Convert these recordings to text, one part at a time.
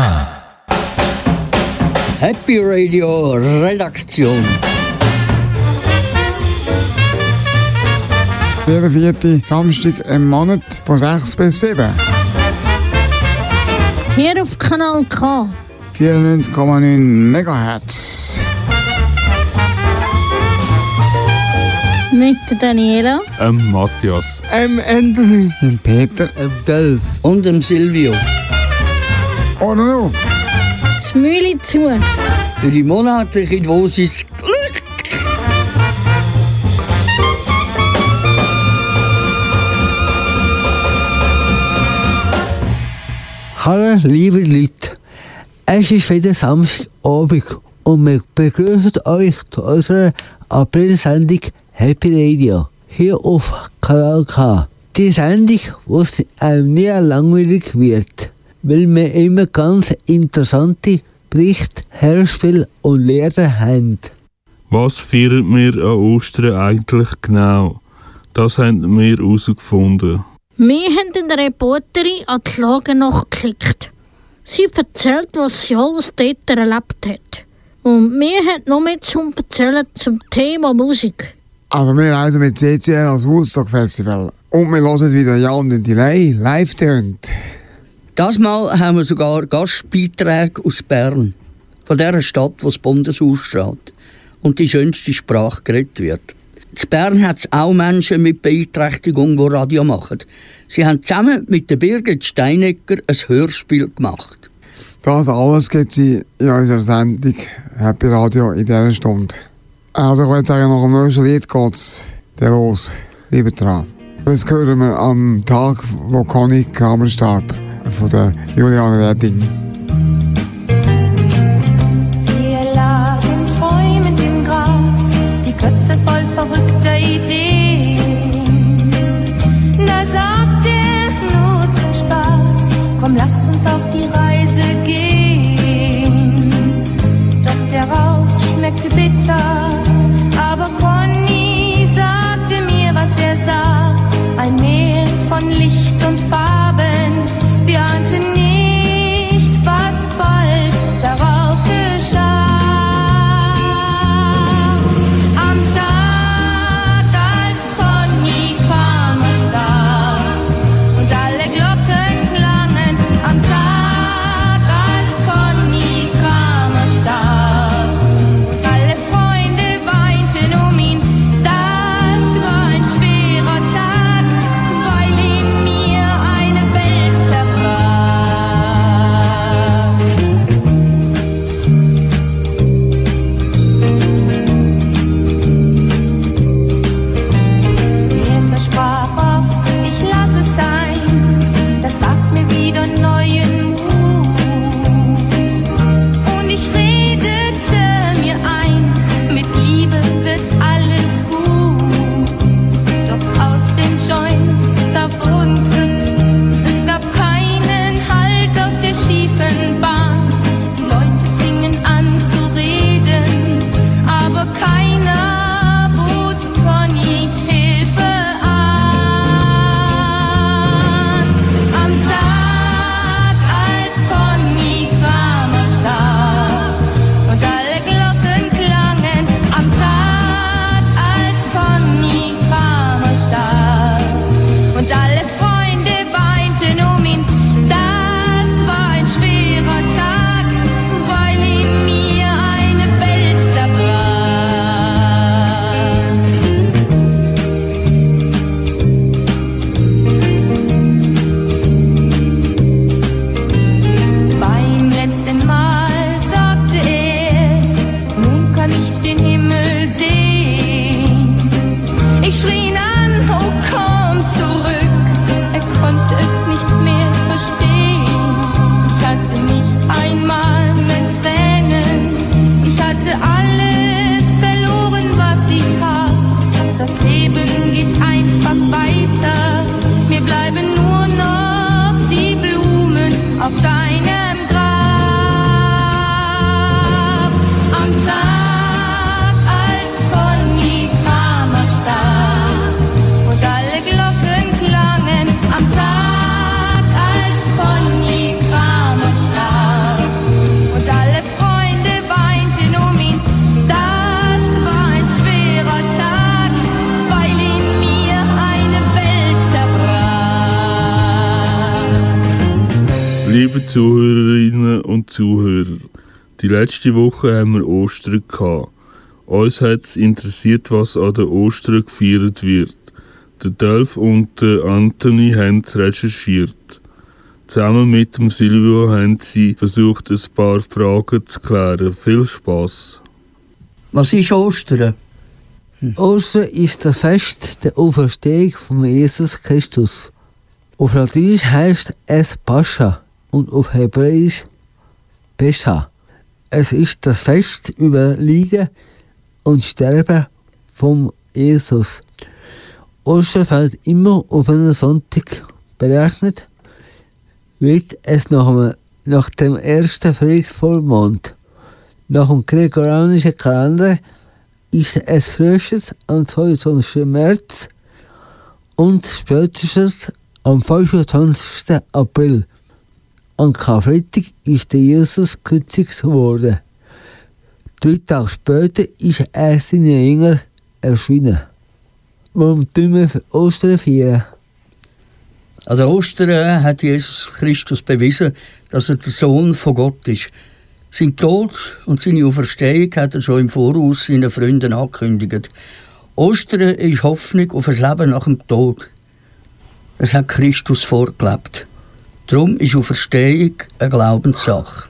K. Happy Radio Redaktion. 4. Samstag im Monat von 6 bis 7. Hier auf Kanal K. 94,9 MHz. Mit Daniela. Matthias. Anthony. Peter. Delv. Und Silvio. Oh no. Schmühle zu. Für die monatliche Dosis Glück. Hallo liebe Leute, es ist wieder Samstagabend und wir begrüßen euch zu unserer April-Sendung Happy Radio hier auf Kanal K. Die Sendung, wo es einem nie langweilig wird, weil wir immer ganz interessante Berichte, Hörspiele und Lehren haben. Was feiern wir an Ostern eigentlich genau? Das haben wir herausgefunden. Wir haben eine Reporterin an die Schlagernacht geklickt. Sie erzählt, was sie alles dort erlebt hat. Und wir haben noch mehr zum Erzählen zum Thema Musik. Also wir reisen mit CCR als Woodstock Festival. Und wir hören wieder Jan Delay live tönt. Das Mal haben wir sogar Gastbeiträge aus Bern. Von dieser Stadt, wo das Bundeshaus steht und die schönste Sprache geredet wird. In Bern hat es auch Menschen mit Beeinträchtigung, die Radio machen. Sie haben zusammen mit der Birgit Steinecker ein Hörspiel gemacht. Das alles gibt es in unserer Sendung Happy Radio in dieser Stunde. Also ich würde sagen, nach dem nächsten Lied geht es los. Lieber dran. Das hören wir am Tag, wo Conny Kramer starb. Von der Juliane Redding. Wir lagen träumend im Gras, die Köpfe voll verrückter Ideen. Da sagt nur zum Spaß, komm, lass uns auf die Reise gehen. Doch der Rauch schmeckte bitter, aber Conny sagte mir, was er sah. Ein Meer von Licht und Farben. Wir ahnten nicht, was bald darauf geschah. Am Tag, als Conny Kramer starb und alle Glocken klangen. Am Tag, als Conny Kramer starb und alle Freunde weinten ihn. Das war ein schwerer Tag, weil in mir eine Welt zerbrach. Am Tag, als Conny Kramer starb Liebe Zuhörerinnen und Zuhörer, die letzte Woche haben wir Ostern gehabt. Uns hat es interessiert, was an den Ostern gefeiert wird. Der Delv und der Anthony haben recherchiert. Zusammen mit dem Silvio haben sie versucht, ein paar Fragen zu klären. Viel Spass! Was ist Ostern? Ostern ist das Fest der Auferstehung von Jesus Christus. Auf Lateinisch heißt es Pascha und auf Hebräisch Pescha. Es ist das Fest über Leiden und Sterben von Jesus. Ostern fällt immer auf einen Sonntag. Berechnet wird es nach dem ersten Frühlingsvollmond. Nach dem gregorianischen Kalender ist es frühestens am 22. März und spätestens am 25. April. Am Karfreitag ist Jesus gekreuzigt worden. 3 Tage später ist er seinen Jüngern erschienen. Warum feiern wir Ostern? Also Ostern hat Jesus Christus bewiesen, dass er der Sohn von Gott ist. Sein Tod und seine Auferstehung hat er schon im Voraus seinen Freunden angekündigt. Ostern ist Hoffnung auf ein Leben nach dem Tod. Es hat Christus vorgelebt. Darum ist Auferstehung eine Glaubenssache.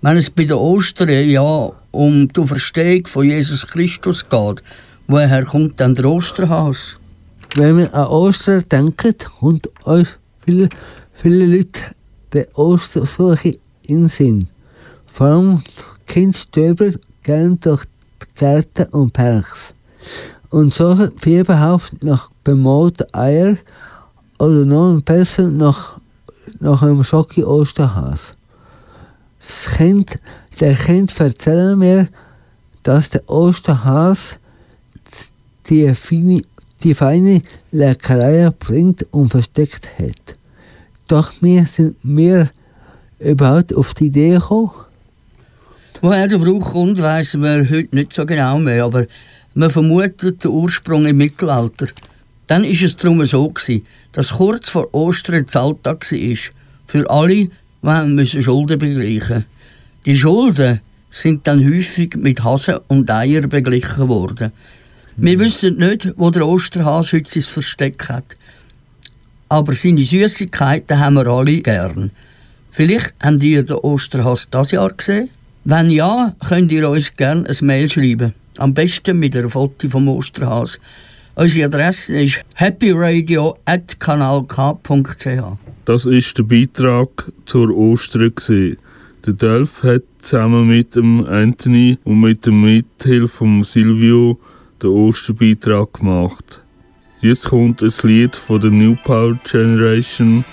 Wenn es bei den Ostern ja um die Auferstehung von Jesus Christus geht, woher kommt dann der Osterhase? Wenn wir an Ostern denken, kommt uns viele Leute der Ostersuche in den Sinn. Vor allem die Kinder stöbern gerne durch die Gärten und Parks und suchen fieberhaft nach bemalten Eiern oder noch besser nach einem Schocki-Osterhase. Der Kind erzählt mir, dass der Osterhase die feine Leckerei bringt und versteckt hat. Doch sind wir überhaupt auf die Idee gekommen. Woher der Brauch kommt, weiss man heute nicht so genau mehr, aber man vermutet den Ursprung im Mittelalter. Dann war es darum so, dass kurz vor Ostern das Alltag war. Für alle, die Schulden begleichen mussten. Die Schulden sind dann häufig mit Hasen und Eier beglichen worden. Wir wissen nicht, wo der Osterhase heute sein Versteck hat. Aber seine Süßigkeiten haben wir alle gern. Vielleicht habt ihr den Osterhase dieses Jahr gesehen? Wenn ja, könnt ihr uns gerne ein Mail schreiben. Am besten mit einem Foto vom Osterhase. Unsere Adresse ist happyradio@kanalk.ch. Das war der Beitrag zur Ostern. Der Delf hat zusammen mit dem Anthony und mit der Mithilfe von Silvio den Osterbeitrag gemacht. Jetzt kommt ein Lied von der New Power Generation.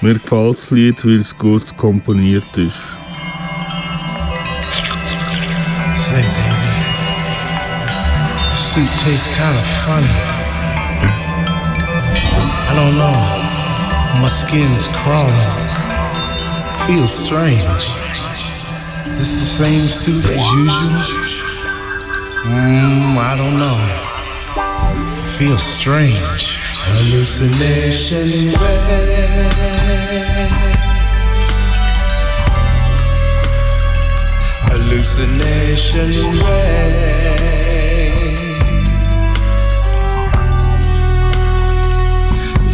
Mir gefällt das Lied, weil es gut komponiert ist. Say, baby, soup tastes kind of funny. I don't know, my skin's crawling, feels strange. Is this the same soup as usual? I don't know, feels strange. Hallucination red, hallucination red.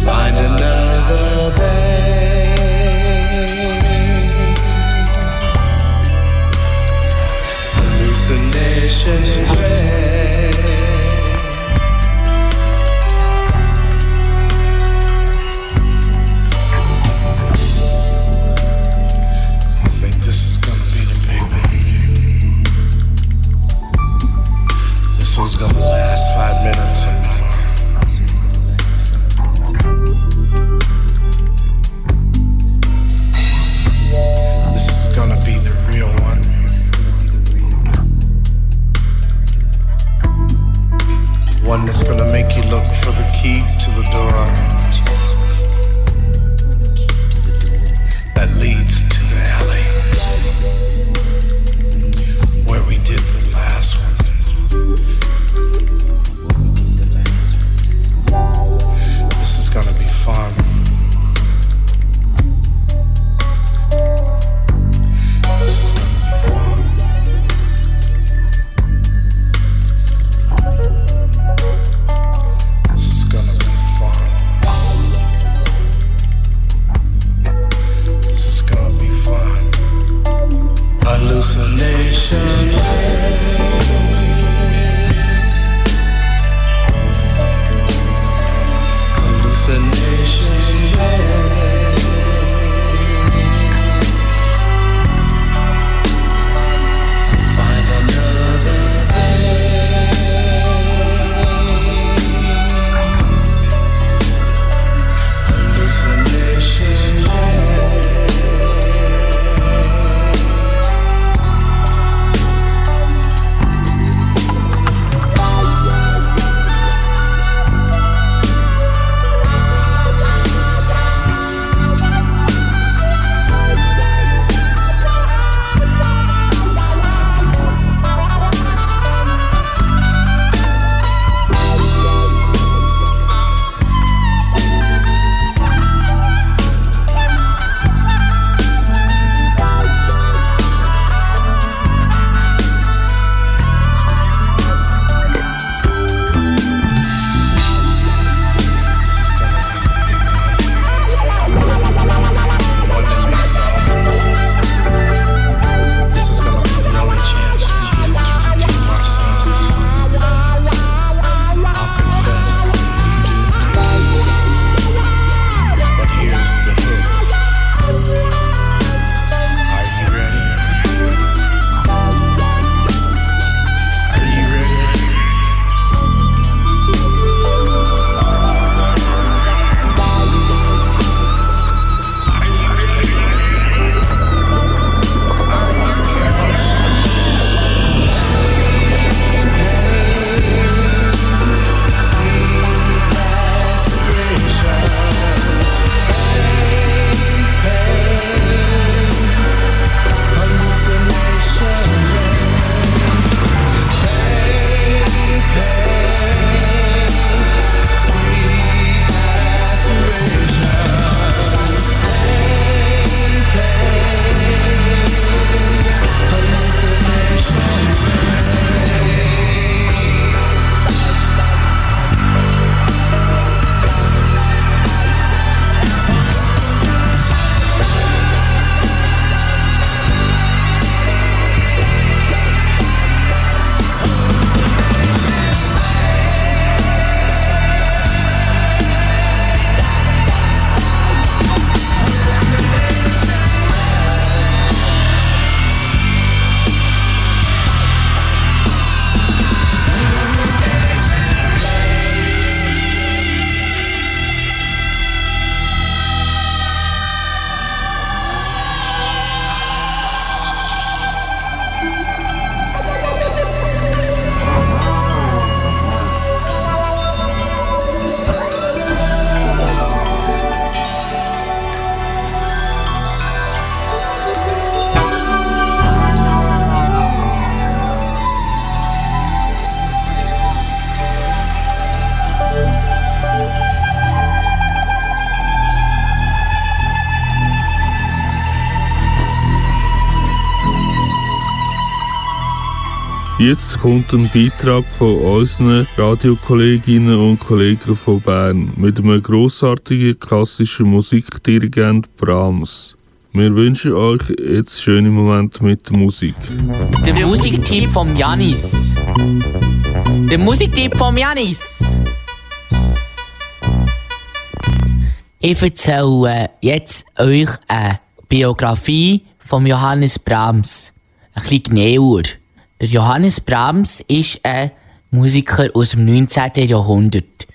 Find another vein. Hallucination red. I think this is gonna be the big one. jetzt kommt ein Beitrag von unseren Radiokolleginnen und Kollegen von Bern mit einem grossartigen klassischen Musikdirigent Brahms. Wir wünschen euch jetzt schöne Momente mit der Musik. Der Musiktipp vom Janis. Der Musiktipp vom Janis. Ich erzähle jetzt euch eine Biografie von Johannes Brahms. Ein bisschen genauer. Der Johannes Brahms ist ein Musiker aus dem 19. Jahrhundert.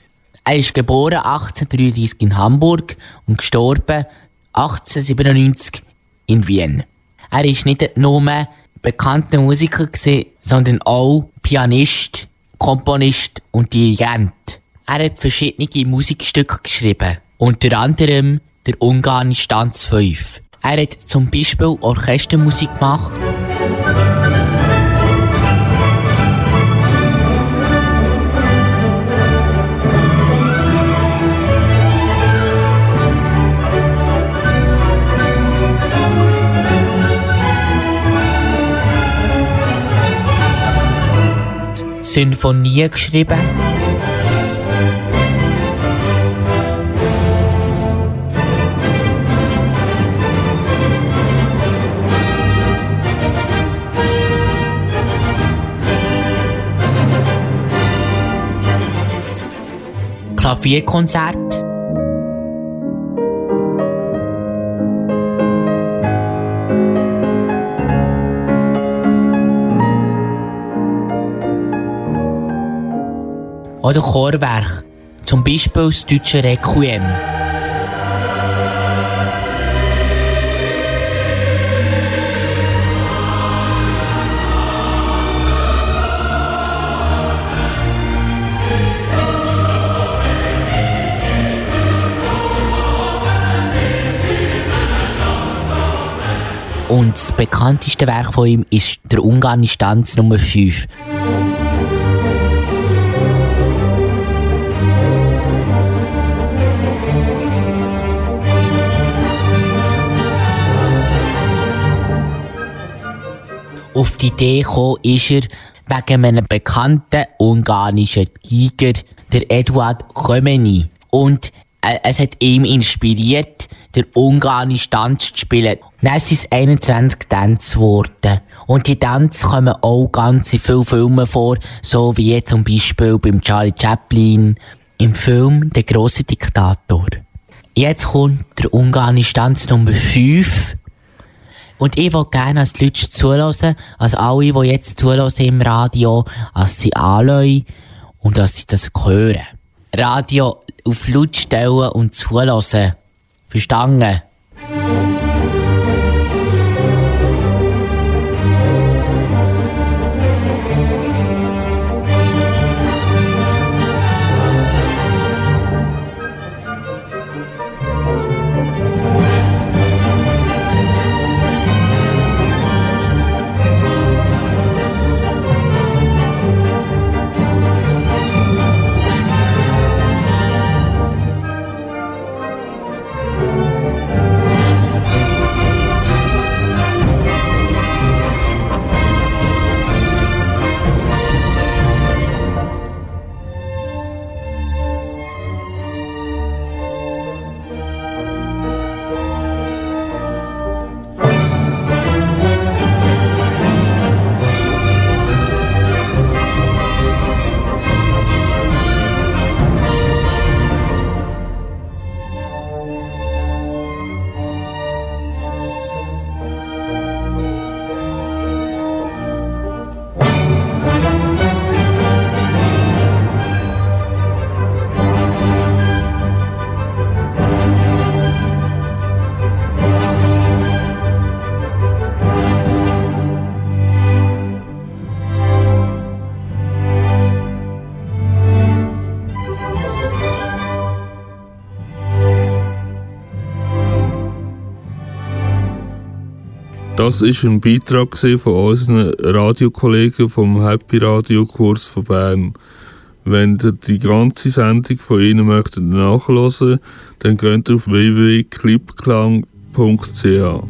Er ist geboren 1833 in Hamburg und gestorben 1897 in Wien. Er war nicht nur bekannter Musiker, sondern auch Pianist, Komponist und Dirigent. Er hat verschiedene Musikstücke geschrieben, unter anderem der ungarische Tanz 5. Er hat zum Beispiel Orchestermusik gemacht. Sinfonie geschrieben. Klavierkonzert. Oder Chorwerk, zum Beispiel das deutsche Requiem. Und das bekannteste Werk von ihm ist der ungarische Tanz Nummer 5. Auf die Idee kam, ist er wegen einem bekannten ungarischen Giger, der Eduard Kemeni. Und es hat ihn inspiriert, den ungarischen Tanz zu spielen. Dann sind es 21 Tänze geworden. Und die Tänze kommen auch ganz in vielen Filmen vor, so wie zum Beispiel beim Charlie Chaplin im Film «Der grosse Diktator». Jetzt kommt der ungarische Tanz Nummer 5. Und ich will gerne, dass die Leute zuhören, also alle, die jetzt zuhören im Radio, dass sie anhören und dass sie das hören. Radio auf Laut stellen und zuhören. Verstanden? Das war ein Beitrag von unseren Radiokollegen vom Happy Radio Kurs von Bern. Wenn ihr die ganze Sendung von ihnen möchtet nachhören, dann geht auf www.clipklang.ch.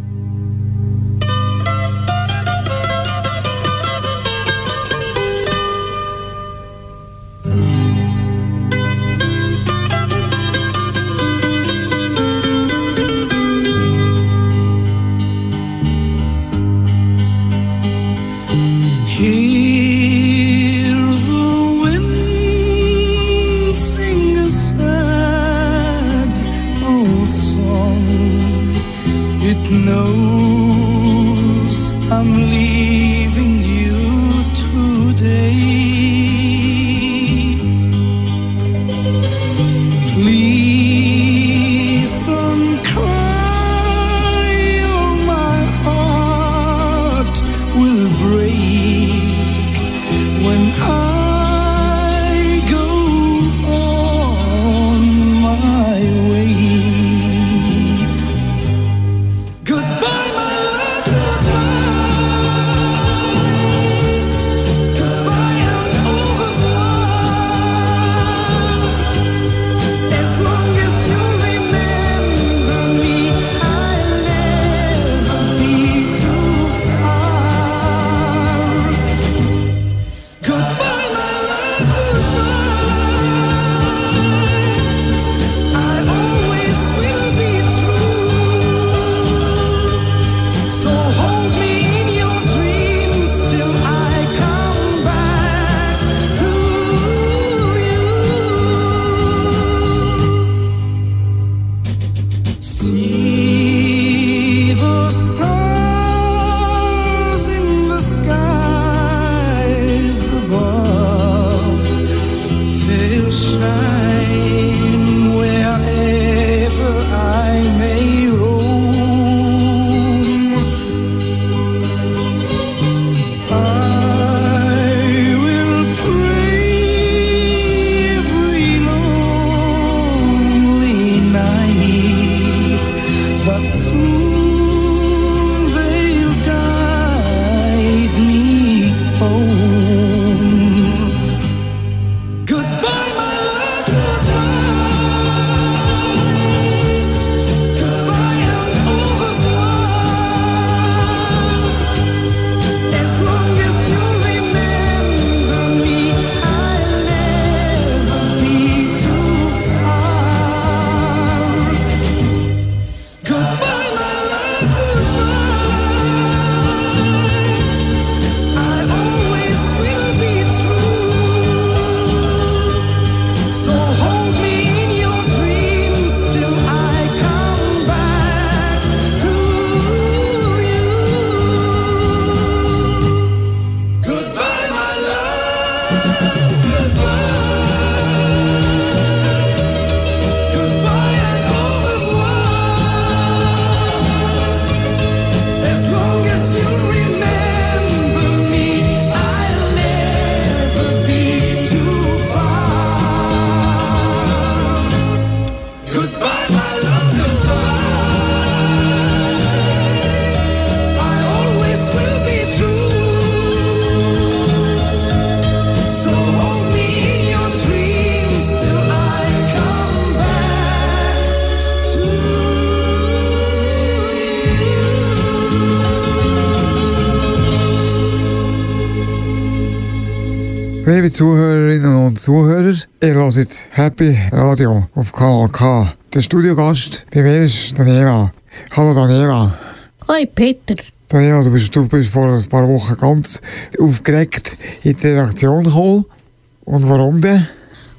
knows I'm leaving you today. Please don't cry, or my heart will break when I go on my way. Liebe Zuhörerinnen und Zuhörer, ihr hört Happy Radio auf Kanal K. Der Studiogast bei mir ist Daniela. Hallo Daniela. Hoi Peter. Daniela, du bist vor ein paar Wochen ganz aufgeregt in die Redaktion gekommen. Und warum denn?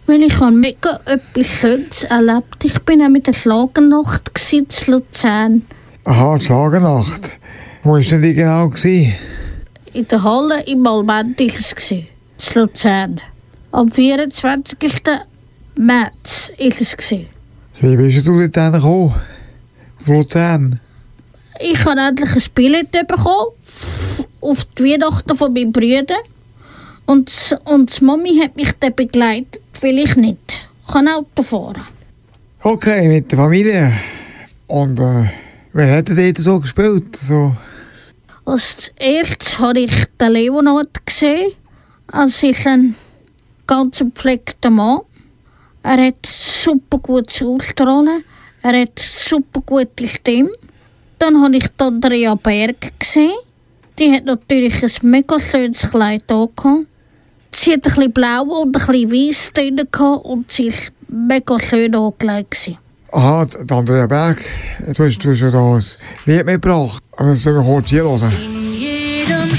Weil ich mega etwas Schönes erlebt. Ich war nämlich in der Schlagernacht in Luzern. Aha, die Schlagernacht. Wo war denn die genau? In der Halle im Allmend war es. In Luzern. Am 24. März war es. Wie bist du dort gekommen? In Luzern? Ich habe endlich ein Billett bekommen auf die Weihnachten von meinen Brüdern. Und die Mami hat mich dann begleitet, weil ich nicht. Ich kann Auto fahren. Okay, mit der Familie. Und wer hat dort so gespielt? So. Als erstes habe ich den Leonard gesehen. Es ist ein ganz gepflegter Mann. Er hat super gutes Ausstrahlen. Er hat super gute Stimme. Dann habe ich Andrea Berg gesehen. Die hat natürlich ein mega schönes Kleid angehabt. Sie hat ein bisschen blau und ein bisschen weiss drin gehabt und sie war mega schön angelegt. Aha, Andrea Berg, du hast ja da ein Lied mitgebracht. Aber das sollen wir kurz hier hören. In jedem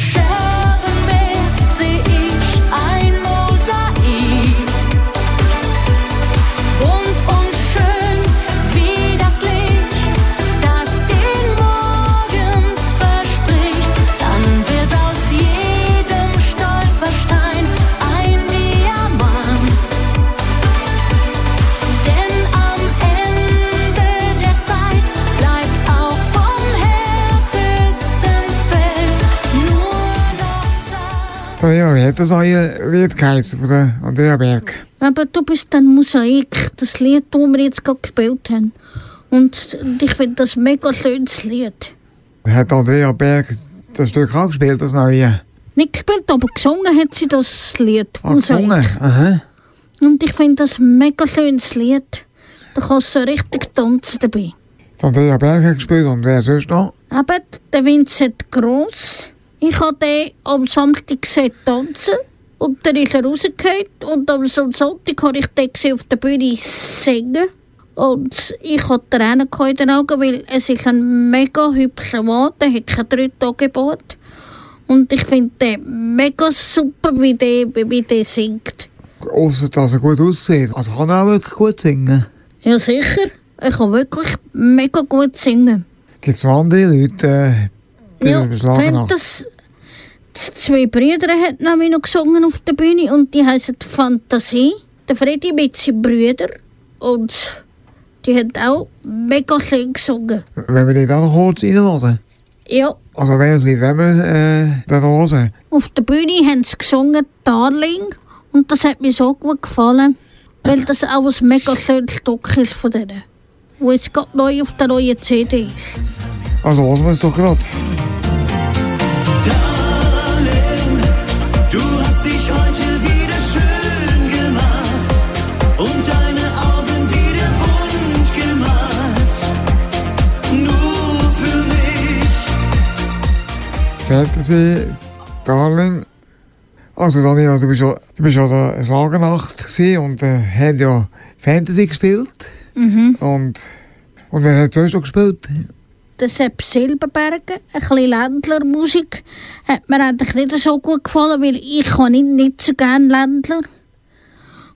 Früher hat das neue Lied geheißen von der Andrea Berg. Aber du bist ein Mosaik, das Lied, das wir jetzt gerade gespielt haben. Und ich finde das ein mega schönes Lied. Hat Andrea Berg das Stück auch gespielt, das neue? Nicht gespielt, aber gesungen hat sie das Lied. Ah, gesungen? Aha. Und ich finde das ein mega schönes Lied. Da kannst du so richtig tanzen dabei. Die Andrea Berg hat gespielt und wer sonst noch? Eben, der Vincent Gross. Ich habe den am Samstag gesehen tanzen und dann ist er rausgefallen. Und am Sonntag habe ich den auf der Bühne singen. Und ich hatte Tränen in den Augen, weil es ist ein mega hübscher Mann, der hat keine 3 Tage gebaut. Und ich finde den mega super, wie der singt. Ausser, dass er gut aussieht. Also kann er auch wirklich gut singen? Ja, sicher. Er kann wirklich mega gut singen. Gibt es noch andere Leute, die Schlagernacht? Zwei Brüder haben nämlich noch gesungen auf der Bühne und die heissen Fantasy. Der Freddy mit seinen Brüdern. Und die haben auch mega schön gesungen. Wenn wir die dann noch kurz reinlassen? Ja. Also wenn es nicht, wenn wir dann noch hören. Auf der Bühne haben sie gesungen Darling und das hat mir so gut gefallen, weil das auch ein mega schönes Stück ist von denen, wo jetzt gerade neu auf der neuen CD ist. Also hören wir es doch gerade. Darling, du hast dich heute wieder schön gemacht und deine Augen wieder bunt gemacht, nur für mich. Fantasy, Darling. Also Daniela, du bist ja der Schlagernacht und hat ja Fantasy gespielt. Mhm. Und wer hat sonst noch gespielt? Der Sepp Silberberger, ein bisschen Ländlermusik, hat mir eigentlich nicht so gut gefallen, weil ich kann nicht so gerne Ländler.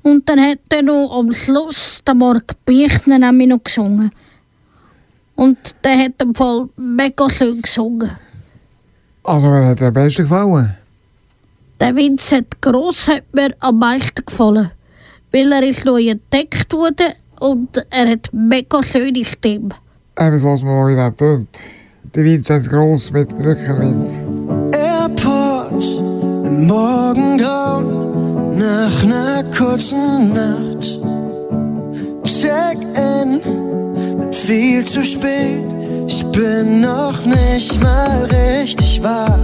Und dann hat er noch am Schluss der Mark Biechner nämlich noch gesungen. Und der hat im Fall mega schön gesungen. Also wer hat dir am besten gefallen? Der Vincent Gross hat mir am meisten gefallen, weil er ist neu entdeckt wurde und er hat mega schöne Stimme. Eben, was man mal wieder tut. Der Vincent Gross mit Rückenwind. Airports im Morgengrauen nach einer kurzen Nacht. Check-in mit viel zu spät. Ich bin noch nicht mal richtig wach.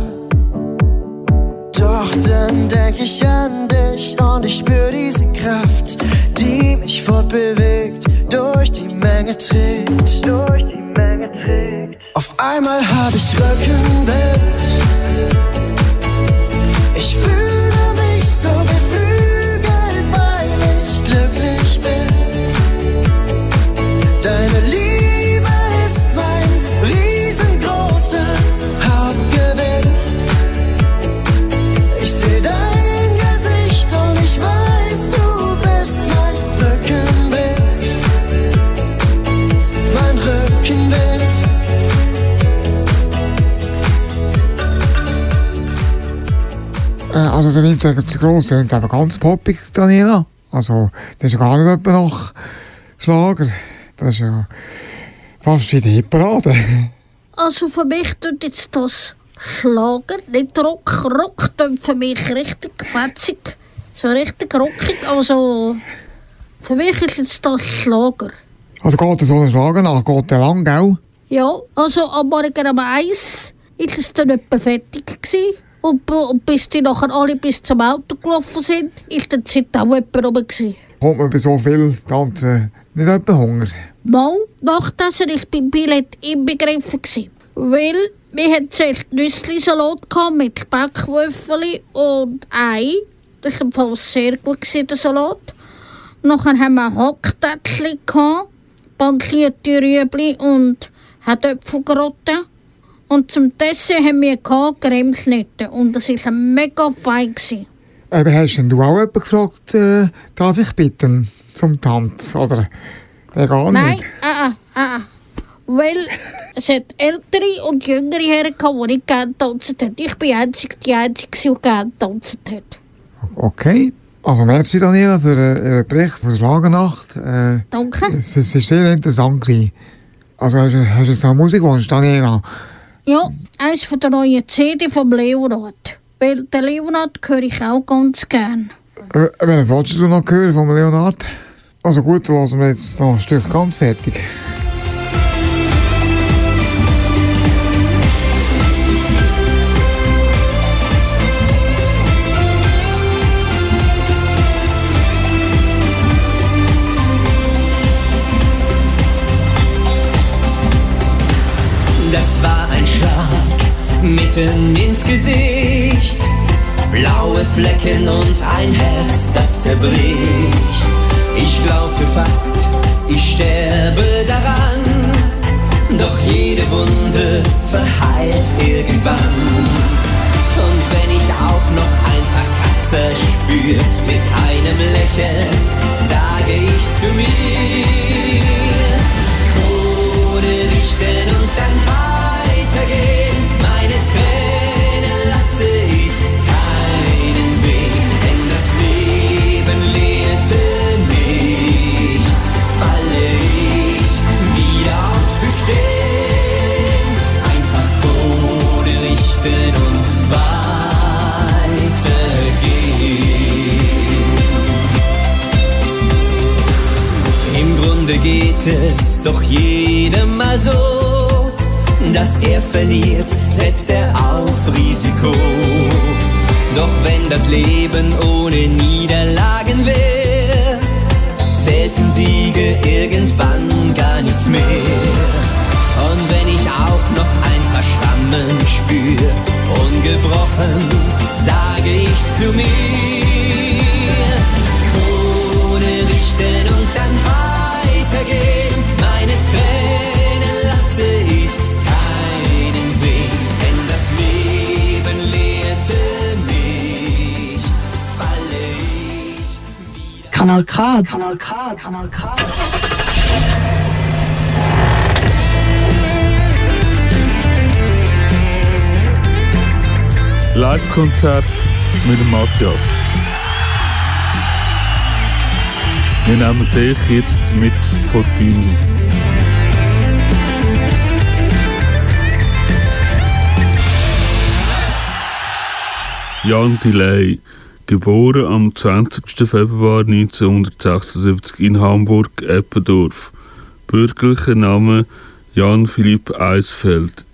Doch dann denk ich an dich und ich spür diese Kraft, die mich fortbewegt, durch die Menge trägt. Auf einmal hab ich Rückenwind. Ich fühle mich so beflügelt, weil ich glücklich bin. Deine Liebe ist mein riesengroßer Hauptgewinn. Ich seh dein Gesicht und ich weiß, du bist mein Rückenwind. Mein Rückenwind. Also der Vincent Gross tönt aber ganz poppig, Daniela. Also das ist ja gar nicht etwa nach Schlager. Das ist ja fast wie die Hitparade. Also für mich tut jetzt das Schlager, nicht Rock. Rock tönt für mich richtig fetzig. So richtig rockig. Also für mich ist jetzt das Schlager. Also geht so ein Schlagernacht, geht der lang, gell? Ja, also am Morgen um 1 ist es dann etwa fertig gewesen. Und bis die nachher alle bis zum Auto gelaufen sind, ist dann die Zeit auch jemand oben gewesen. Kommt man bei so viel Tanzen nicht etwa Hunger? Mal, Nachtessen war beim Billett inbegriffen gewesen. Weil wir hatten zuerst Nüssli-Salat mit Backwürfeln und Ei. Das war sehr gut, der Salat. Nachher hatten wir Hacktätschli, pancierte Rüebli und Kartoffelgratin. Und zum Dessert hatten wir Cremesnüsse und das war mega fein. Hast du auch jemanden gefragt, darf ich bitten zum Tanz? Oder gar nicht? Nein, weil es hat ältere und jüngere Herren, die nicht gerne tanzen haben. Ich bin die Einzige, die gerne tanzen hat. Okay. Also merci Daniela für Ihren Bericht von der Schlagernacht. Danke. Es war sehr interessant. Also hast du jetzt noch Musikwunsch, Daniela? Ja, eines von der neuen CD von Leonard. weil den Leonard höre ich auch ganz gern. Was willst du noch hören von Leonard? Also gut, dann hören wir jetzt noch ein Stück ganz fertig. Das war ein Schlag mitten ins Gesicht, blaue Flecken und ein Herz, das zerbricht. Ich glaubte fast, ich sterbe daran, doch jede Wunde verheilt irgendwann. Und wenn ich auch noch ein paar Kratzer spür, mit einem Lächeln sage ich zu mir: Krone richten und dann weitergehen, meine Tränen lasse ich keinen sehen, denn das Leben lehrte. Einfach Kohle richten und weitergehen. Im Grunde geht es doch jedem mal so, dass er verliert, setzt er auf Risiko. Doch wenn das Leben ohne Niederlagen wäre, zählten Siege irgendwann gar nichts mehr. Und wenn ich auch noch ein paar Schrammen spür, ungebrochen, sage ich zu mir: Krone richten und dann weitergehen, meine Tränen lasse ich keinen sehen, denn das Leben lehrte mich, falle ich wieder. Kanal K, Kanal K, Kanal K. Live-Konzert mit dem Matthias. Wir nehmen dich jetzt mit vor die Bühne. Jan Delay, geboren am 20. Februar 1976 in Hamburg-Eppendorf. Bürgerlicher Name Jan Philipp Eisfeld.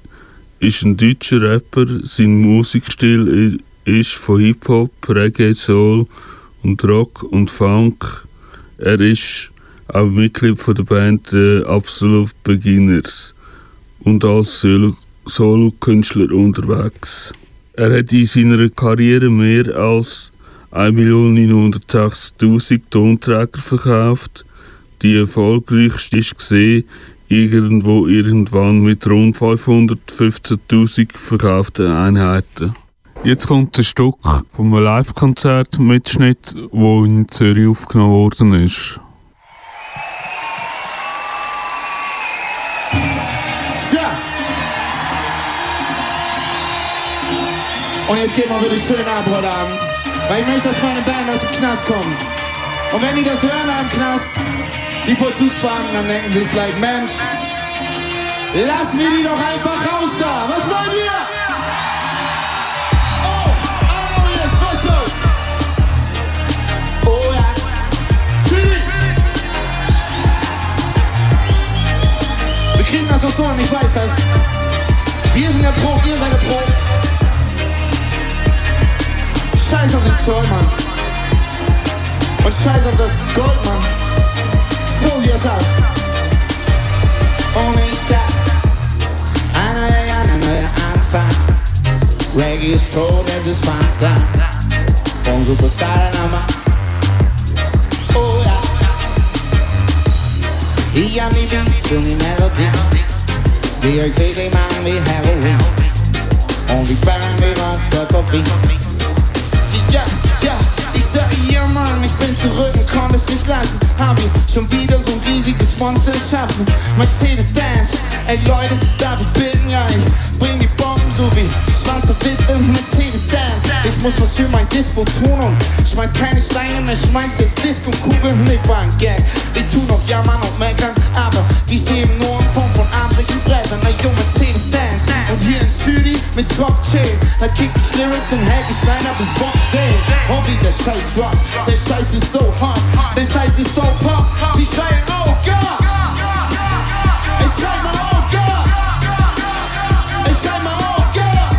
Ist ein deutscher Rapper, sein Musikstil ist von Hip-Hop, Reggae, Soul und Rock und Funk. Er ist auch Mitglied von der Band Absolute Beginners und als Solo-Künstler unterwegs. Er hat in seiner Karriere mehr als 1.906.000 Tonträger verkauft. Die erfolgreichste war irgendwann mit rund 515.000 verkauften Einheiten. Jetzt kommt ein Stück von einem Live-Konzert-Mitschnitt, wo in Zürich aufgenommen worden ist. Tja! Und jetzt geben wir wieder schön ab heute Abend, weil ich möchte, dass meine Band aus dem Knast kommen. Und wenn die das hören am Knast, die Vollzugsbeamten, dann denken sie vielleicht, Mensch, lassen wir die doch einfach raus da. Was wollt ihr? Oh, oh, yes, was los? Oh ja, Chili. Wir kriegen das aus Dorn, ich weiß das. Wir sind erprobt, ihr seid erprobt. Scheiß auf den Zoll, Mann. Und scheiß auf das Gold, Mann. Soldiers out. Ohne ich sag, ein neuer Jahr, ein neuer Anfang. Reggae ist tot, es ist Fanta. Vom Superstar der Name. Oh ja. Ich hab die Beats und die Melodie, die euch täglich machen wie Heroin. Und die Bang, die Monster Koffein. Ja, ja. Sag ja Mann, ich bin zurück und konnte es nicht lassen. Hab ich schon wieder so ein riesiges Monster erschaffen. Mercedes-Benz, ey Leute, darf ich bitten, ja ich bring die Bomben so wie schwarze Witwe Mercedes-Benz. Ich muss was für mein Dispo tun und schmeiß keine Steine mehr, schmeiß jetzt Disco-Kugeln. Ich war ein Gag, die tun auch jammern und meckern, aber die sehen nur in Form von abendlichen Brettern. Na Junge, Mercedes-Benz und hier in Zürich mit Blockchain. Da kick ich Lyrics und hack ich line up und Bock den. Homie, der Scheiß rock, der Scheiß ist so hart, der Scheiß ist so pop. Sie schreien, oh Gott! Ich schrei mal, oh Gott! Ich schrei mal, oh Gott!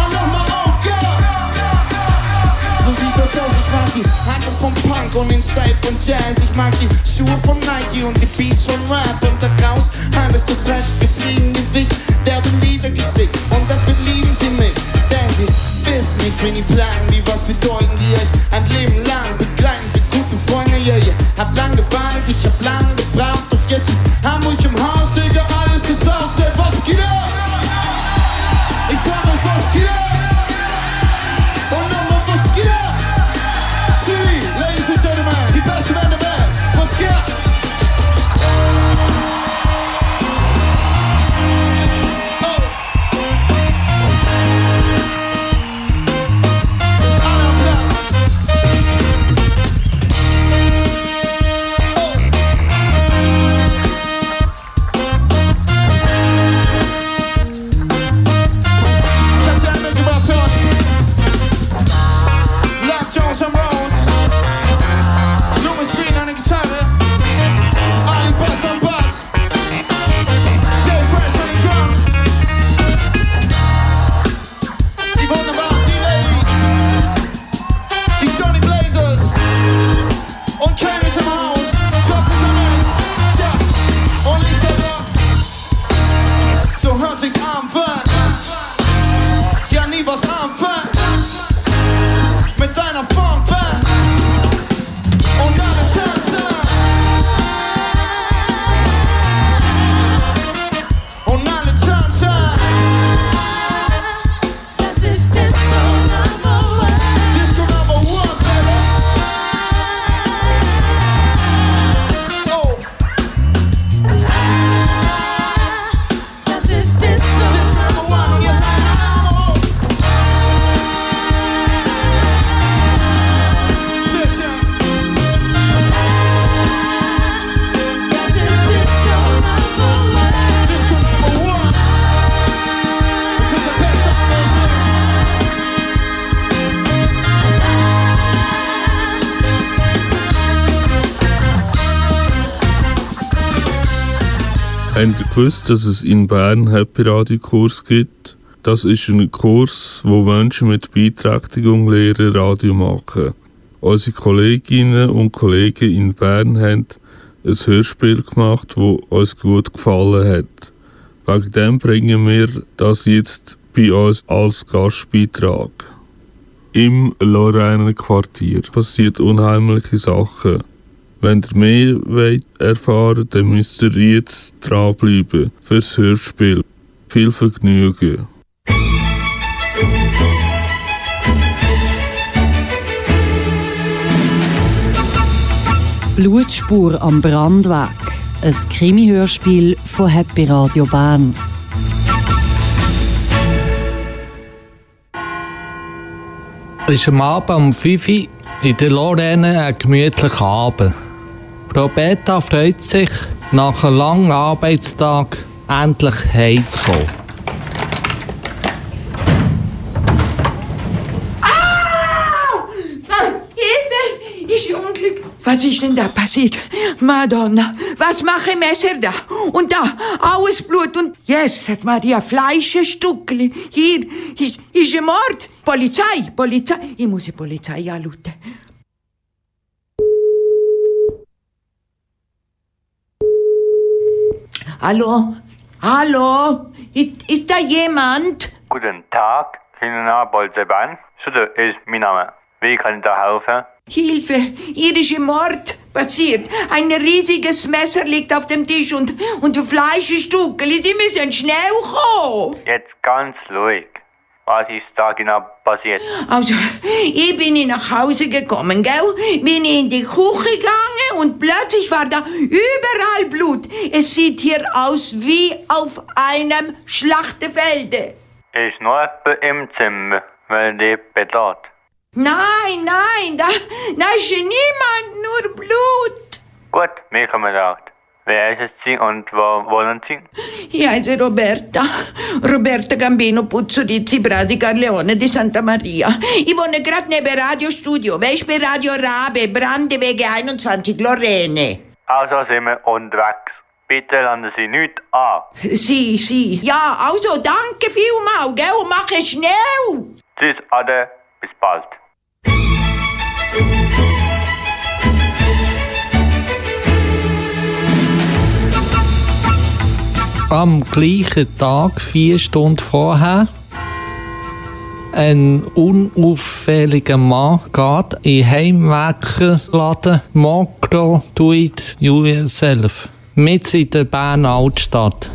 Und nochmal, oh Gott! So sieht das aus, ich mag die Handlung vom Punk und den Style von Jazz. Ich mag die Schuhe von Nike und die Beats von Rap. Und daraus alles das Fleisch gefliegen Gewicht. Der wird niedergestickt und dafür lieben sie mich. Denn sie wissen nicht, wenn die planen, wie was bedeuten die euch ein Leben lang begleiten. Mit guten Freunde, ja, yeah, yeah. Hab lang gewartet, ich hab lang gebraucht. Doch jetzt ist Hamburg im Haus, Digga, alles ist aus. Ey, was geht ab? Ich frag euch, was geht ab? Und nochmal, was geht ab? See, ladies and gentlemen, die beste Band der Welt. Was geht ab? Habt ihr gewusst, dass es in Bern Happy Radio Kurs gibt? Das ist ein Kurs, wo Menschen mit Beeinträchtigung lernen, Radio machen. Unsere Kolleginnen und Kollegen in Bern haben ein Hörspiel gemacht, das uns gut gefallen hat. Wegen dem bringen wir das jetzt bei uns als Gastbeitrag. Im Lorrainer Quartier passiert unheimliche Sachen. Wenn ihr mehr wollt erfahren, dann müsst ihr jetzt dranbleiben fürs Hörspiel. Viel Vergnügen! Blutspur am Brandweg. Ein Krimi-Hörspiel von Happy Radio Bern. Es ist am Abend um 5 Uhr in der Lorraine ein gemütlicher Abend. Roberta freut sich, nach einem langen Arbeitstag endlich heimzukommen. Ah! Hilfe! Ist Unglück! Was ist denn da passiert? Madonna, was machen Messer da? Und da, alles Blut und... Jesus Maria, Fleischstückchen. Hier, ist ein Mord. Polizei. Ich muss die Polizei anrufen. Hallo, ist da jemand? Guten Tag, Anna Bolzeban. So, das ist mein Name. Wie kann ich da helfen? Hilfe, hier ist ein Mord passiert. Ein riesiges Messer liegt auf dem Tisch und Fleischstücke. Die müssen schnell kommen. Jetzt ganz ruhig. Was ist da genau passiert? Also, ich bin nach Hause gekommen, gell? Bin in die Küche gegangen und plötzlich war da überall Blut. Es sieht hier aus wie auf einem Schlachtfelde. Ist noch jemand im Zimmer, weil die bedroht? Nein, da ist niemand, nur Blut. Gut, mir kommen raus. Wer ist Sie und wo wollen Sie? Ich heiße Roberta Roberta Gambino, Puzzo, Rizzi, Prati, Carleone di Santa Maria. Ich wohne gerade neben Radiostudio, weißt du, Radio Rabe, Brandewege 21, Lorraine. Also sind wir unterwegs. Bitte landen Sie nicht an. Sie. Ja, also danke vielmals, gell, und mach es schnell. Tschüss, Ade, bis bald. Am gleichen Tag, 4 Stunden vorher, ein unauffälliger Mann geht in Heimwerkerladen «Mokro, do it yourself», mitten in der Berner Altstadt.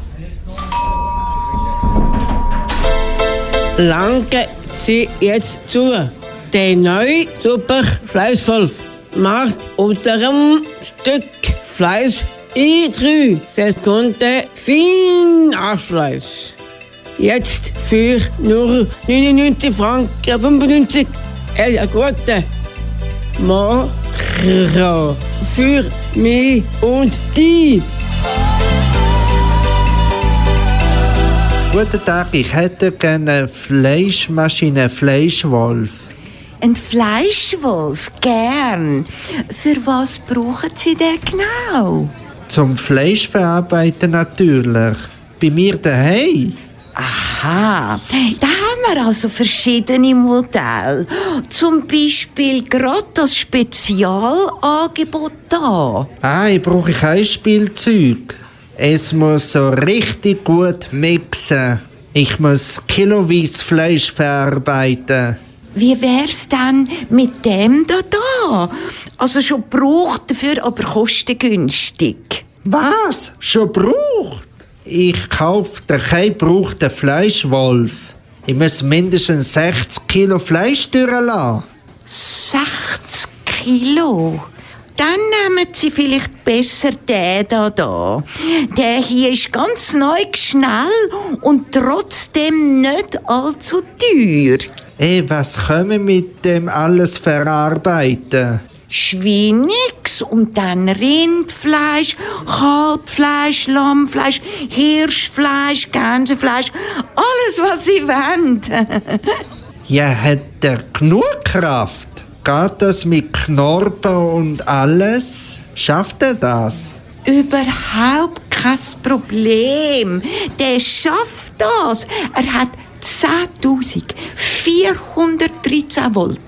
Lange Sie jetzt zu. Der neue super Fleischwolf macht unter einem Stück Fleisch in 3 Sekunden viel Nachfleisch. Jetzt für nur 99,95 Franken. Ein guter Makro für mich und die. Guten Tag, ich hätte gerne eine Fleischmaschine Fleischwolf. Ein Fleischwolf? Gern. Für was brauchen Sie den genau? Zum Fleischverarbeiten natürlich. Bei mir daheim. Aha, da haben wir also verschiedene Modelle. Zum Beispiel gerade das Spezialangebot da. Ich brauche kein Spielzeug. Es muss so richtig gut mixen. Ich muss kiloweise Fleisch verarbeiten. Wie wär's denn mit dem da? Also schon gebraucht dafür, aber kostengünstig. Was? Schon gebraucht? Ich kaufe den kein gebrauchten Fleischwolf. Ich muss mindestens 60 Kilo Fleisch durchlassen. 60 Kilo? Dann nehmen Sie vielleicht besser den da. Der hier ist ganz neu, schnell und trotzdem nicht allzu teuer. Was können wir mit dem alles verarbeiten? Schweinix und dann Rindfleisch, Kalbfleisch, Lammfleisch, Hirschfleisch, Gänsefleisch, alles was Sie wollen. Ja, hat er genug Kraft? Geht das mit Knorpen und alles? Schafft er das? Überhaupt kein Problem. Der schafft das. Er hat 10.413 Volt.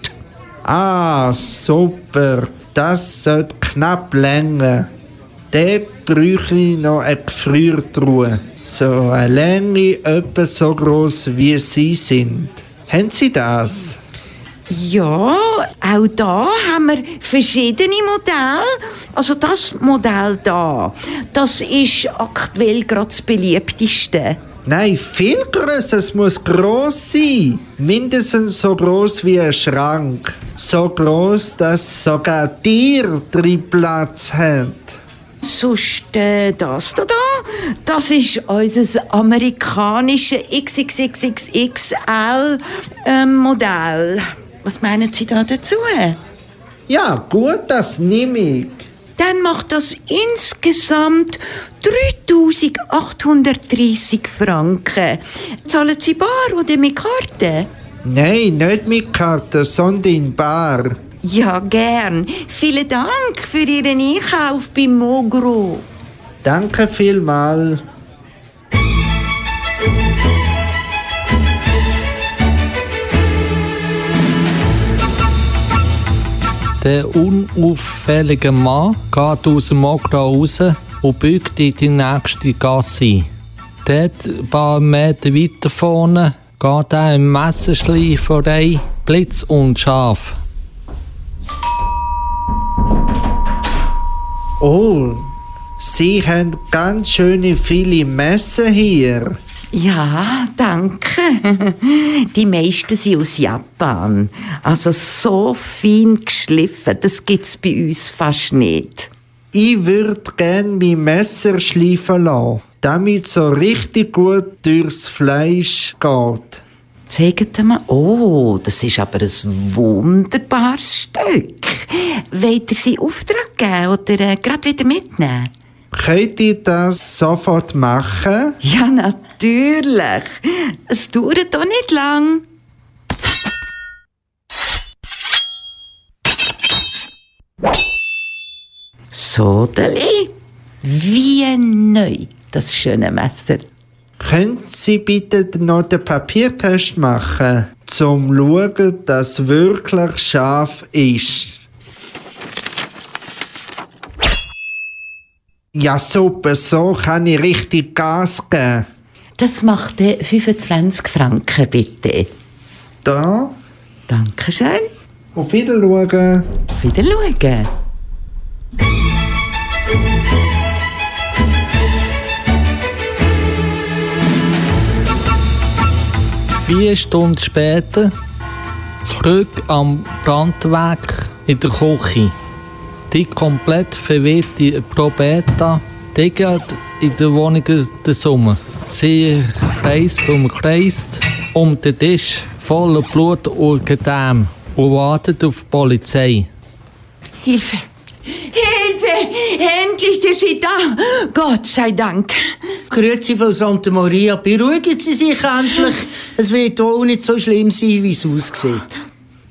Super. Das sollte knapp länger. Der bräuchte ich noch eine Gefriertruhe. So eine Länge etwa so gross, wie Sie sind. Haben Sie das? Ja, auch da haben wir verschiedene Modelle. Also das Modell da, das ist aktuell gerade das beliebteste. Nein, viel grösser, es muss gross sein. Mindestens so gross wie ein Schrank. So gross, dass sogar Tiere drin Platz haben. Sonst das da, das ist unser amerikanisches XXXXXL Modell. Was meinen Sie da dazu? Ja, gut, das nehme ich. Dann macht das insgesamt 3.830 Franken. Zahlen Sie bar oder mit Karte? Nein, nicht mit Karte, sondern in bar. Ja, gern. Vielen Dank für Ihren Einkauf bei Mogro. Danke vielmals. Der unauffällige Mann geht aus dem Mokro raus und biegt in die nächste Gasse ein. Dort, ein paar Meter weiter vorne, geht er im Messerschleiferei blitz und scharf. Oh, Sie haben ganz schön viele Messer hier. Ja, danke. Die meisten sind aus Japan. Also so fein geschliffen, das gibt es bei uns fast nicht. Ich würde gerne mein Messer schleifen lassen, damit es so richtig gut durchs Fleisch geht. Zeigt mir, das ist aber ein wunderbares Stück. Wollt ihr sie Auftrag geben oder gerade wieder mitnehmen? Könnt ihr das sofort machen? Ja, natürlich. Es dauert doch nicht lang. Sodeli, wie neu, das schöne Messer. Können Sie bitte noch den Papiertest machen, zum schauen, dass es wirklich scharf ist? Ja super, so kann ich richtig Gas geben. Das macht 25 Franken, bitte. Da. Dankeschön. Auf Wiedersehen. Auf Wiedersehen. Vier Stunden später, zurück am Brandweg in der Küche. Die komplett verwirrte Roberta tigert in der Wohnung der Summe. Sie kreist um den Tisch voller Blut und Gedärme und wartet auf die Polizei. Hilfe! Hilfe! Endlich ist sie da! Gott sei Dank! Grüezi von Santa Maria, beruhigen Sie sich endlich. Es wird auch nicht so schlimm sein, wie es aussieht.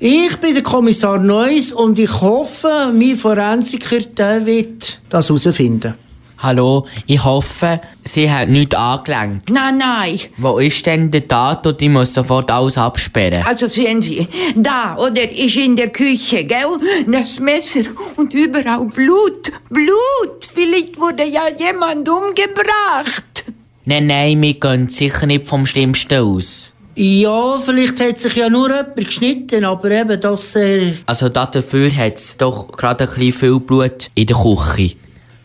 Ich bin der Kommissar Neuss und ich hoffe, mein Forensiker wird das herausfinden. Hallo, ich hoffe, Sie haben nichts angelangt. Nein. Wo ist denn der Tatort? Ich muss sofort alles absperren. Also sehen Sie, da, oder, ist in der Küche, gell? Das Messer und überall Blut. Vielleicht wurde ja jemand umgebracht. Nein, wir gehen sicher nicht vom Schlimmsten aus. Ja, vielleicht hat sich ja nur jemand geschnitten, aber eben, dass er... Also dafür hat es doch gerade ein bisschen viel Blut in der Küche.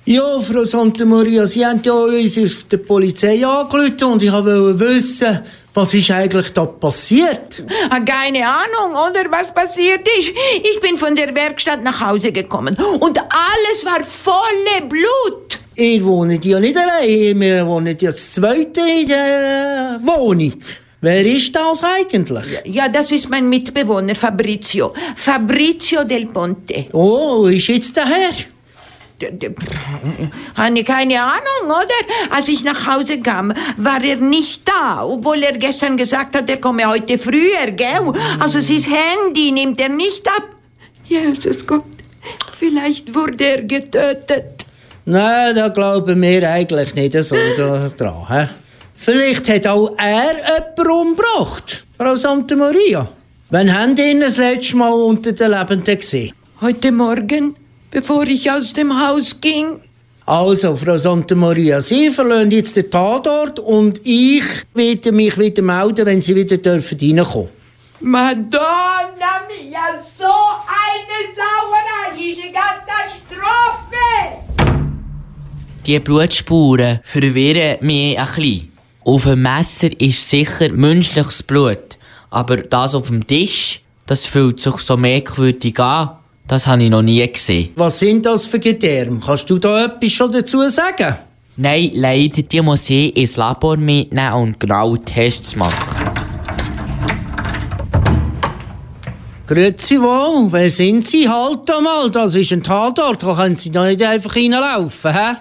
Ja, Frau Santa Maria, Sie haben ja uns auf der Polizei angerufen und ich wollte wissen, was ist eigentlich da passiert? Keine Ahnung, oder, was passiert ist. Ich bin von der Werkstatt nach Hause gekommen und alles war voller Blut. Ihr wohnt ja nicht allein, wir wohnen ja das zweite in der Wohnung. Wer ist das eigentlich? Ja, das ist mein Mitbewohner Fabrizio. Fabrizio Del Ponte. Oh, ist jetzt der Herr? Habe ich keine Ahnung, oder? Als ich nach Hause kam, war er nicht da, obwohl er gestern gesagt hat, er komme heute früher, gell? Also sein Handy nimmt er nicht ab. Jesus Gott, vielleicht wurde er getötet. Nein, da glauben wir eigentlich nicht so dran, hä? Vielleicht hat auch er jemanden umgebracht, Frau Santa Maria. Wann haben Sie ihn das letzte Mal unter den Lebenden gesehen? Heute Morgen, bevor ich aus dem Haus ging. Also, Frau Santa Maria, Sie verlassen jetzt den Tatort und ich werde mich wieder melden, wenn Sie wieder reinkommen dürfen. Madonna mia, so eine Sauerei ist eine Katastrophe! Die Blutspuren verwirren mich ein bisschen. Auf dem Messer ist sicher menschliches Blut, aber das auf dem Tisch, das fühlt sich so merkwürdig an, das habe ich noch nie gesehen. Was sind das für Gedärme? Kannst du da etwas schon dazu sagen? Nein, leider, die muss ich ins Labor mitnehmen und genau Tests machen. Grüezi wohl, wer sind Sie? Halt mal, das ist ein Tatort, da können Sie doch nicht einfach reinlaufen, hä?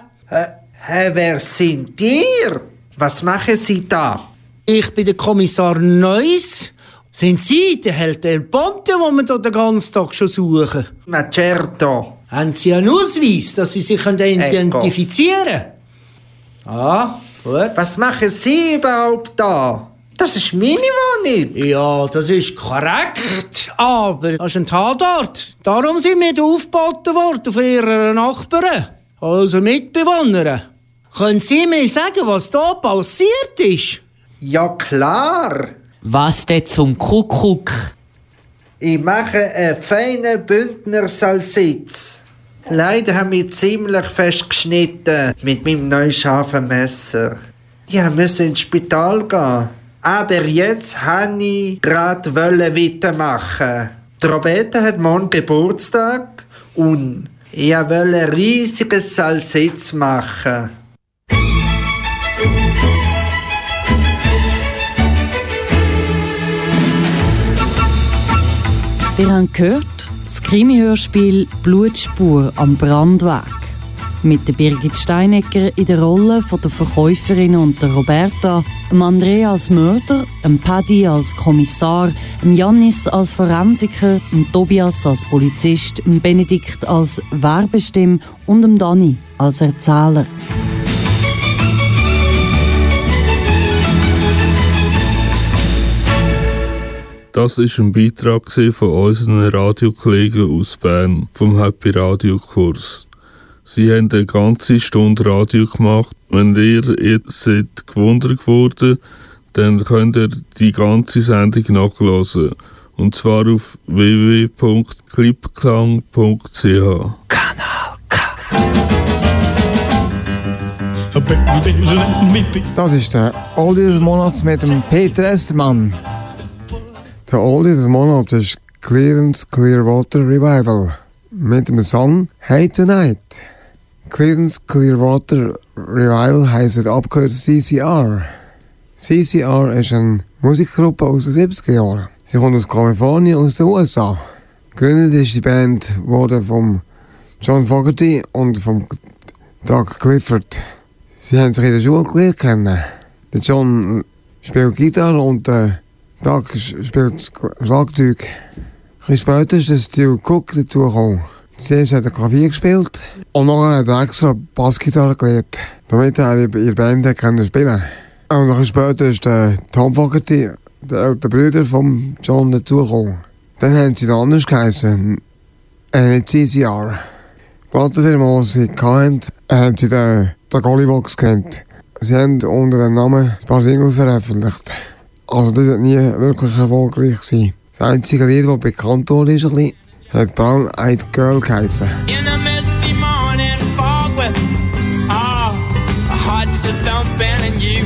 Wer sind ihr? Was machen Sie da? Ich bin der Kommissar Neuss. Sind Sie der Herr Del Ponte, den wir hier den ganzen Tag schon suchen? Ma certo. Haben Sie einen Ausweis, dass Sie sich identifizieren können? Ah, gut. Was machen Sie überhaupt da? Das ist meine Wohnung. Ja, das ist korrekt. Aber das ist ein Tatort. Darum sind wir aufgeboten worden von Ihrer Nachbarin, also Mitbewohnerin. Können Sie mir sagen, was da passiert ist? Ja, klar. Was denn zum Kuckuck? Ich mache einen feinen Bündner Salsitz. Leider haben wir ziemlich fest geschnitten mit meinem neuen scharfen Messer. Die müssen ins Spital gehen. Aber jetzt wollte ich gerade weitermachen. Die Roberta hat morgen Geburtstag und ich wollte einen riesigen Salsitz machen. Wir haben gehört, das Krimi-Hörspiel «Blutspur am Brandweg». Mit der Birgit Steinecker in der Rolle von der Verkäuferin und der Roberta, dem André als Mörder, dem Paddy als Kommissar, dem Jannis als Forensiker, dem Tobias als Polizist, dem Benedikt als Werbestimme und dem Dani als Erzähler. Das war ein Beitrag von unseren Radiokollegen aus Bern vom Happy Radio Kurs. Sie haben eine ganze Stunde Radio gemacht. Wenn ihr jetzt gewundert wurde, dann könnt ihr die ganze Sendung nachhören. Und zwar auf www.clipklang.ch. Kanal K. Das ist der Oldie des Monats mit dem Peter Estermann. Der Oldie des Monats ist Creedence Clearwater Revival mit dem Song Hey Tonight. Creedence Clearwater Revival heisst abgekürzt CCR. CCR ist eine Musikgruppe aus den 70er Jahren. Sie kommt aus Kalifornien, aus den USA. Gegründet ist die Band wurde von John Fogerty und von Doug Clifford. Sie haben sich in der Schule gelernt kennen. Der John spielt Gitarre und der Doug spielt Schlagzeug. Ein bisschen später ist der Stu Cook dazugekommen. Zuerst hat er Klavier gespielt und nachher hat er extra Bassgitarre gelernt, damit er in der Band spielen konnte. Und ein bisschen später ist der Tom Fogerty, der ältere Bruder von John, dazugekommen. Dann haben sie dann anders geheissen, CCR. Die Plattenfirma, die sie hatten, haben sie den Gollywox genannt. Sie haben unter dem Namen ein paar Singles veröffentlicht. Also das hat nie wirklich erfolgreich gewesen. Das einzige Lied, das bekannt wurde, ist ein bisschen, hat Brown Eyed Girl geheissen. In a misty morning fog with all our hearts that don't bend in you,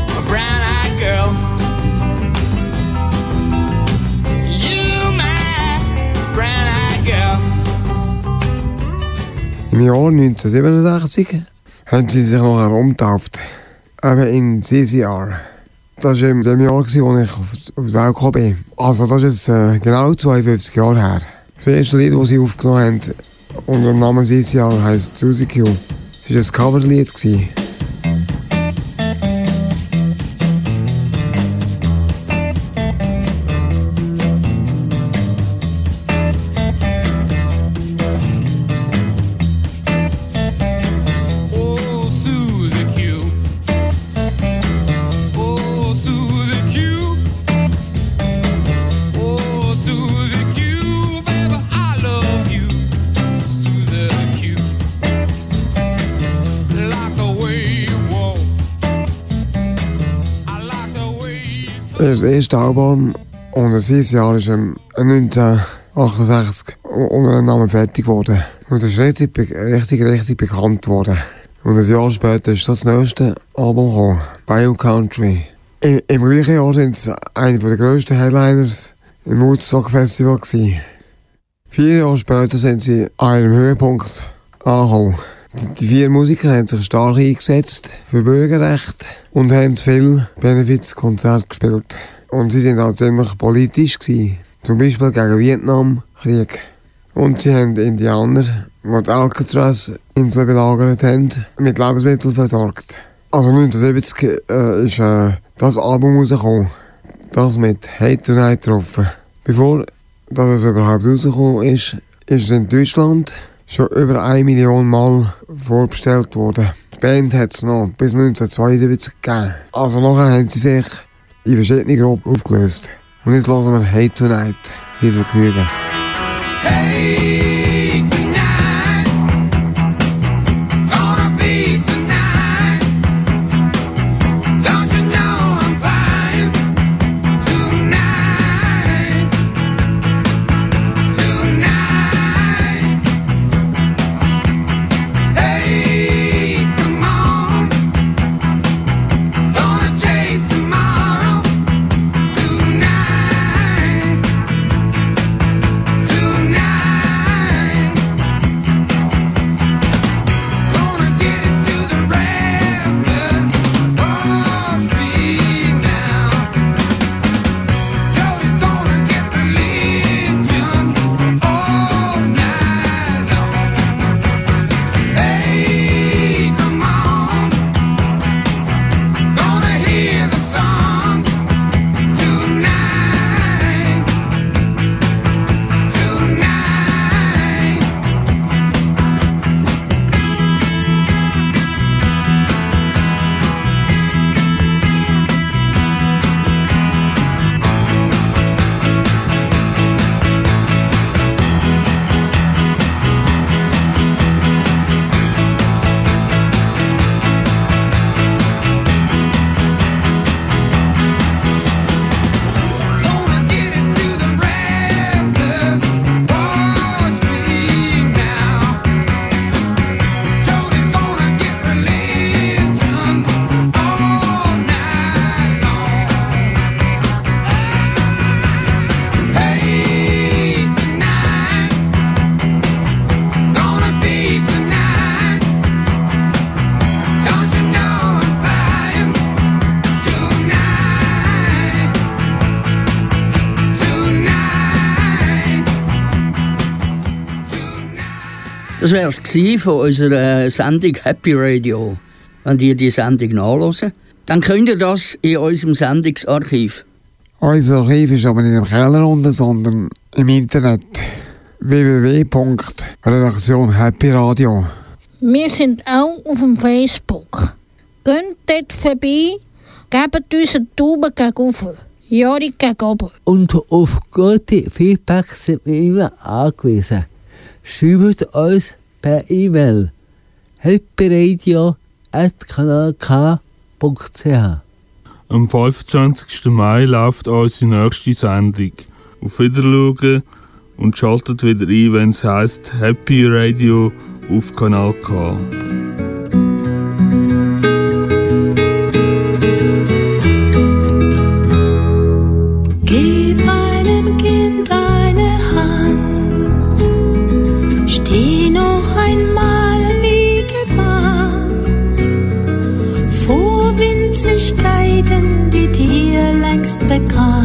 a brown eyed girl. You, my brown eyed girl. Im Jahr 1987 haben sie sich noch herumgetauft, eben in CCR. Das war in dem Jahr, als ich auf die Welt gekommen bin. Also das ist jetzt genau 52 Jahre her. Das erste Lied, das sie aufgenommen haben, unter dem Namen CCR, heisst «Suzy Q». Das war ein Coverlied. Das erste Album und das erste Jahr ist 1968 unter dem Namen fertig geworden. Und das ist richtig bekannt geworden. Und ein Jahr später ist das nächste Album gekommen, Bio Country. Im gleichen Jahr sind es einer der grössten Headliners im Woodstock Festival gewesen. 4 Jahre später sind sie an einem Höhepunkt angekommen. Die 4 Musiker haben sich stark eingesetzt für Bürgerrechte und haben viele Benefizkonzerte gespielt. Und sie waren auch ziemlich politisch gewesen, zum Beispiel gegen Vietnamkrieg. Und sie haben Indianer, die die Alcatraz-Insel belagert haben, mit Lebensmitteln versorgt. Also 1970 ist das Album rausgekommen, das mit «Hey Tonight» getroffen. Bevor das überhaupt rausgekommen ist, ist es in Deutschland schon über 1 Million Mal vorbestellt worden. Die Band hat es noch bis 1972 gegeben. Also nachher haben sie sich in verschiedene Gruppen aufgelöst. Und jetzt hören wir «Hey Tonight» viel Vergnügen. Das wäre es gewesen von unserer Sendung Happy Radio. Wenn ihr die Sendung nachhört, dann könnt ihr das in unserem Sendungsarchiv. Unser Archiv ist aber nicht im Keller unten, sondern im Internet. www.redaktion-happy-radio. Wir sind auch auf dem Facebook. Geht dort vorbei, gebt uns einen Daumen gegenüber. Jahre gegenüber. Und auf gute Feedback sind wir immer angewiesen. Schreibt uns per E-Mail happyradio@kanalk.ch. Am 25. Mai läuft unsere nächste Sendung. Auf Wiedersehen und schaltet wieder ein, wenn es heisst Happy Radio auf Kanal K. Gib meinem Kind eine Hand, steh noch einmal wie gebannt vor Winzigkeiten, die dir längst bekannt.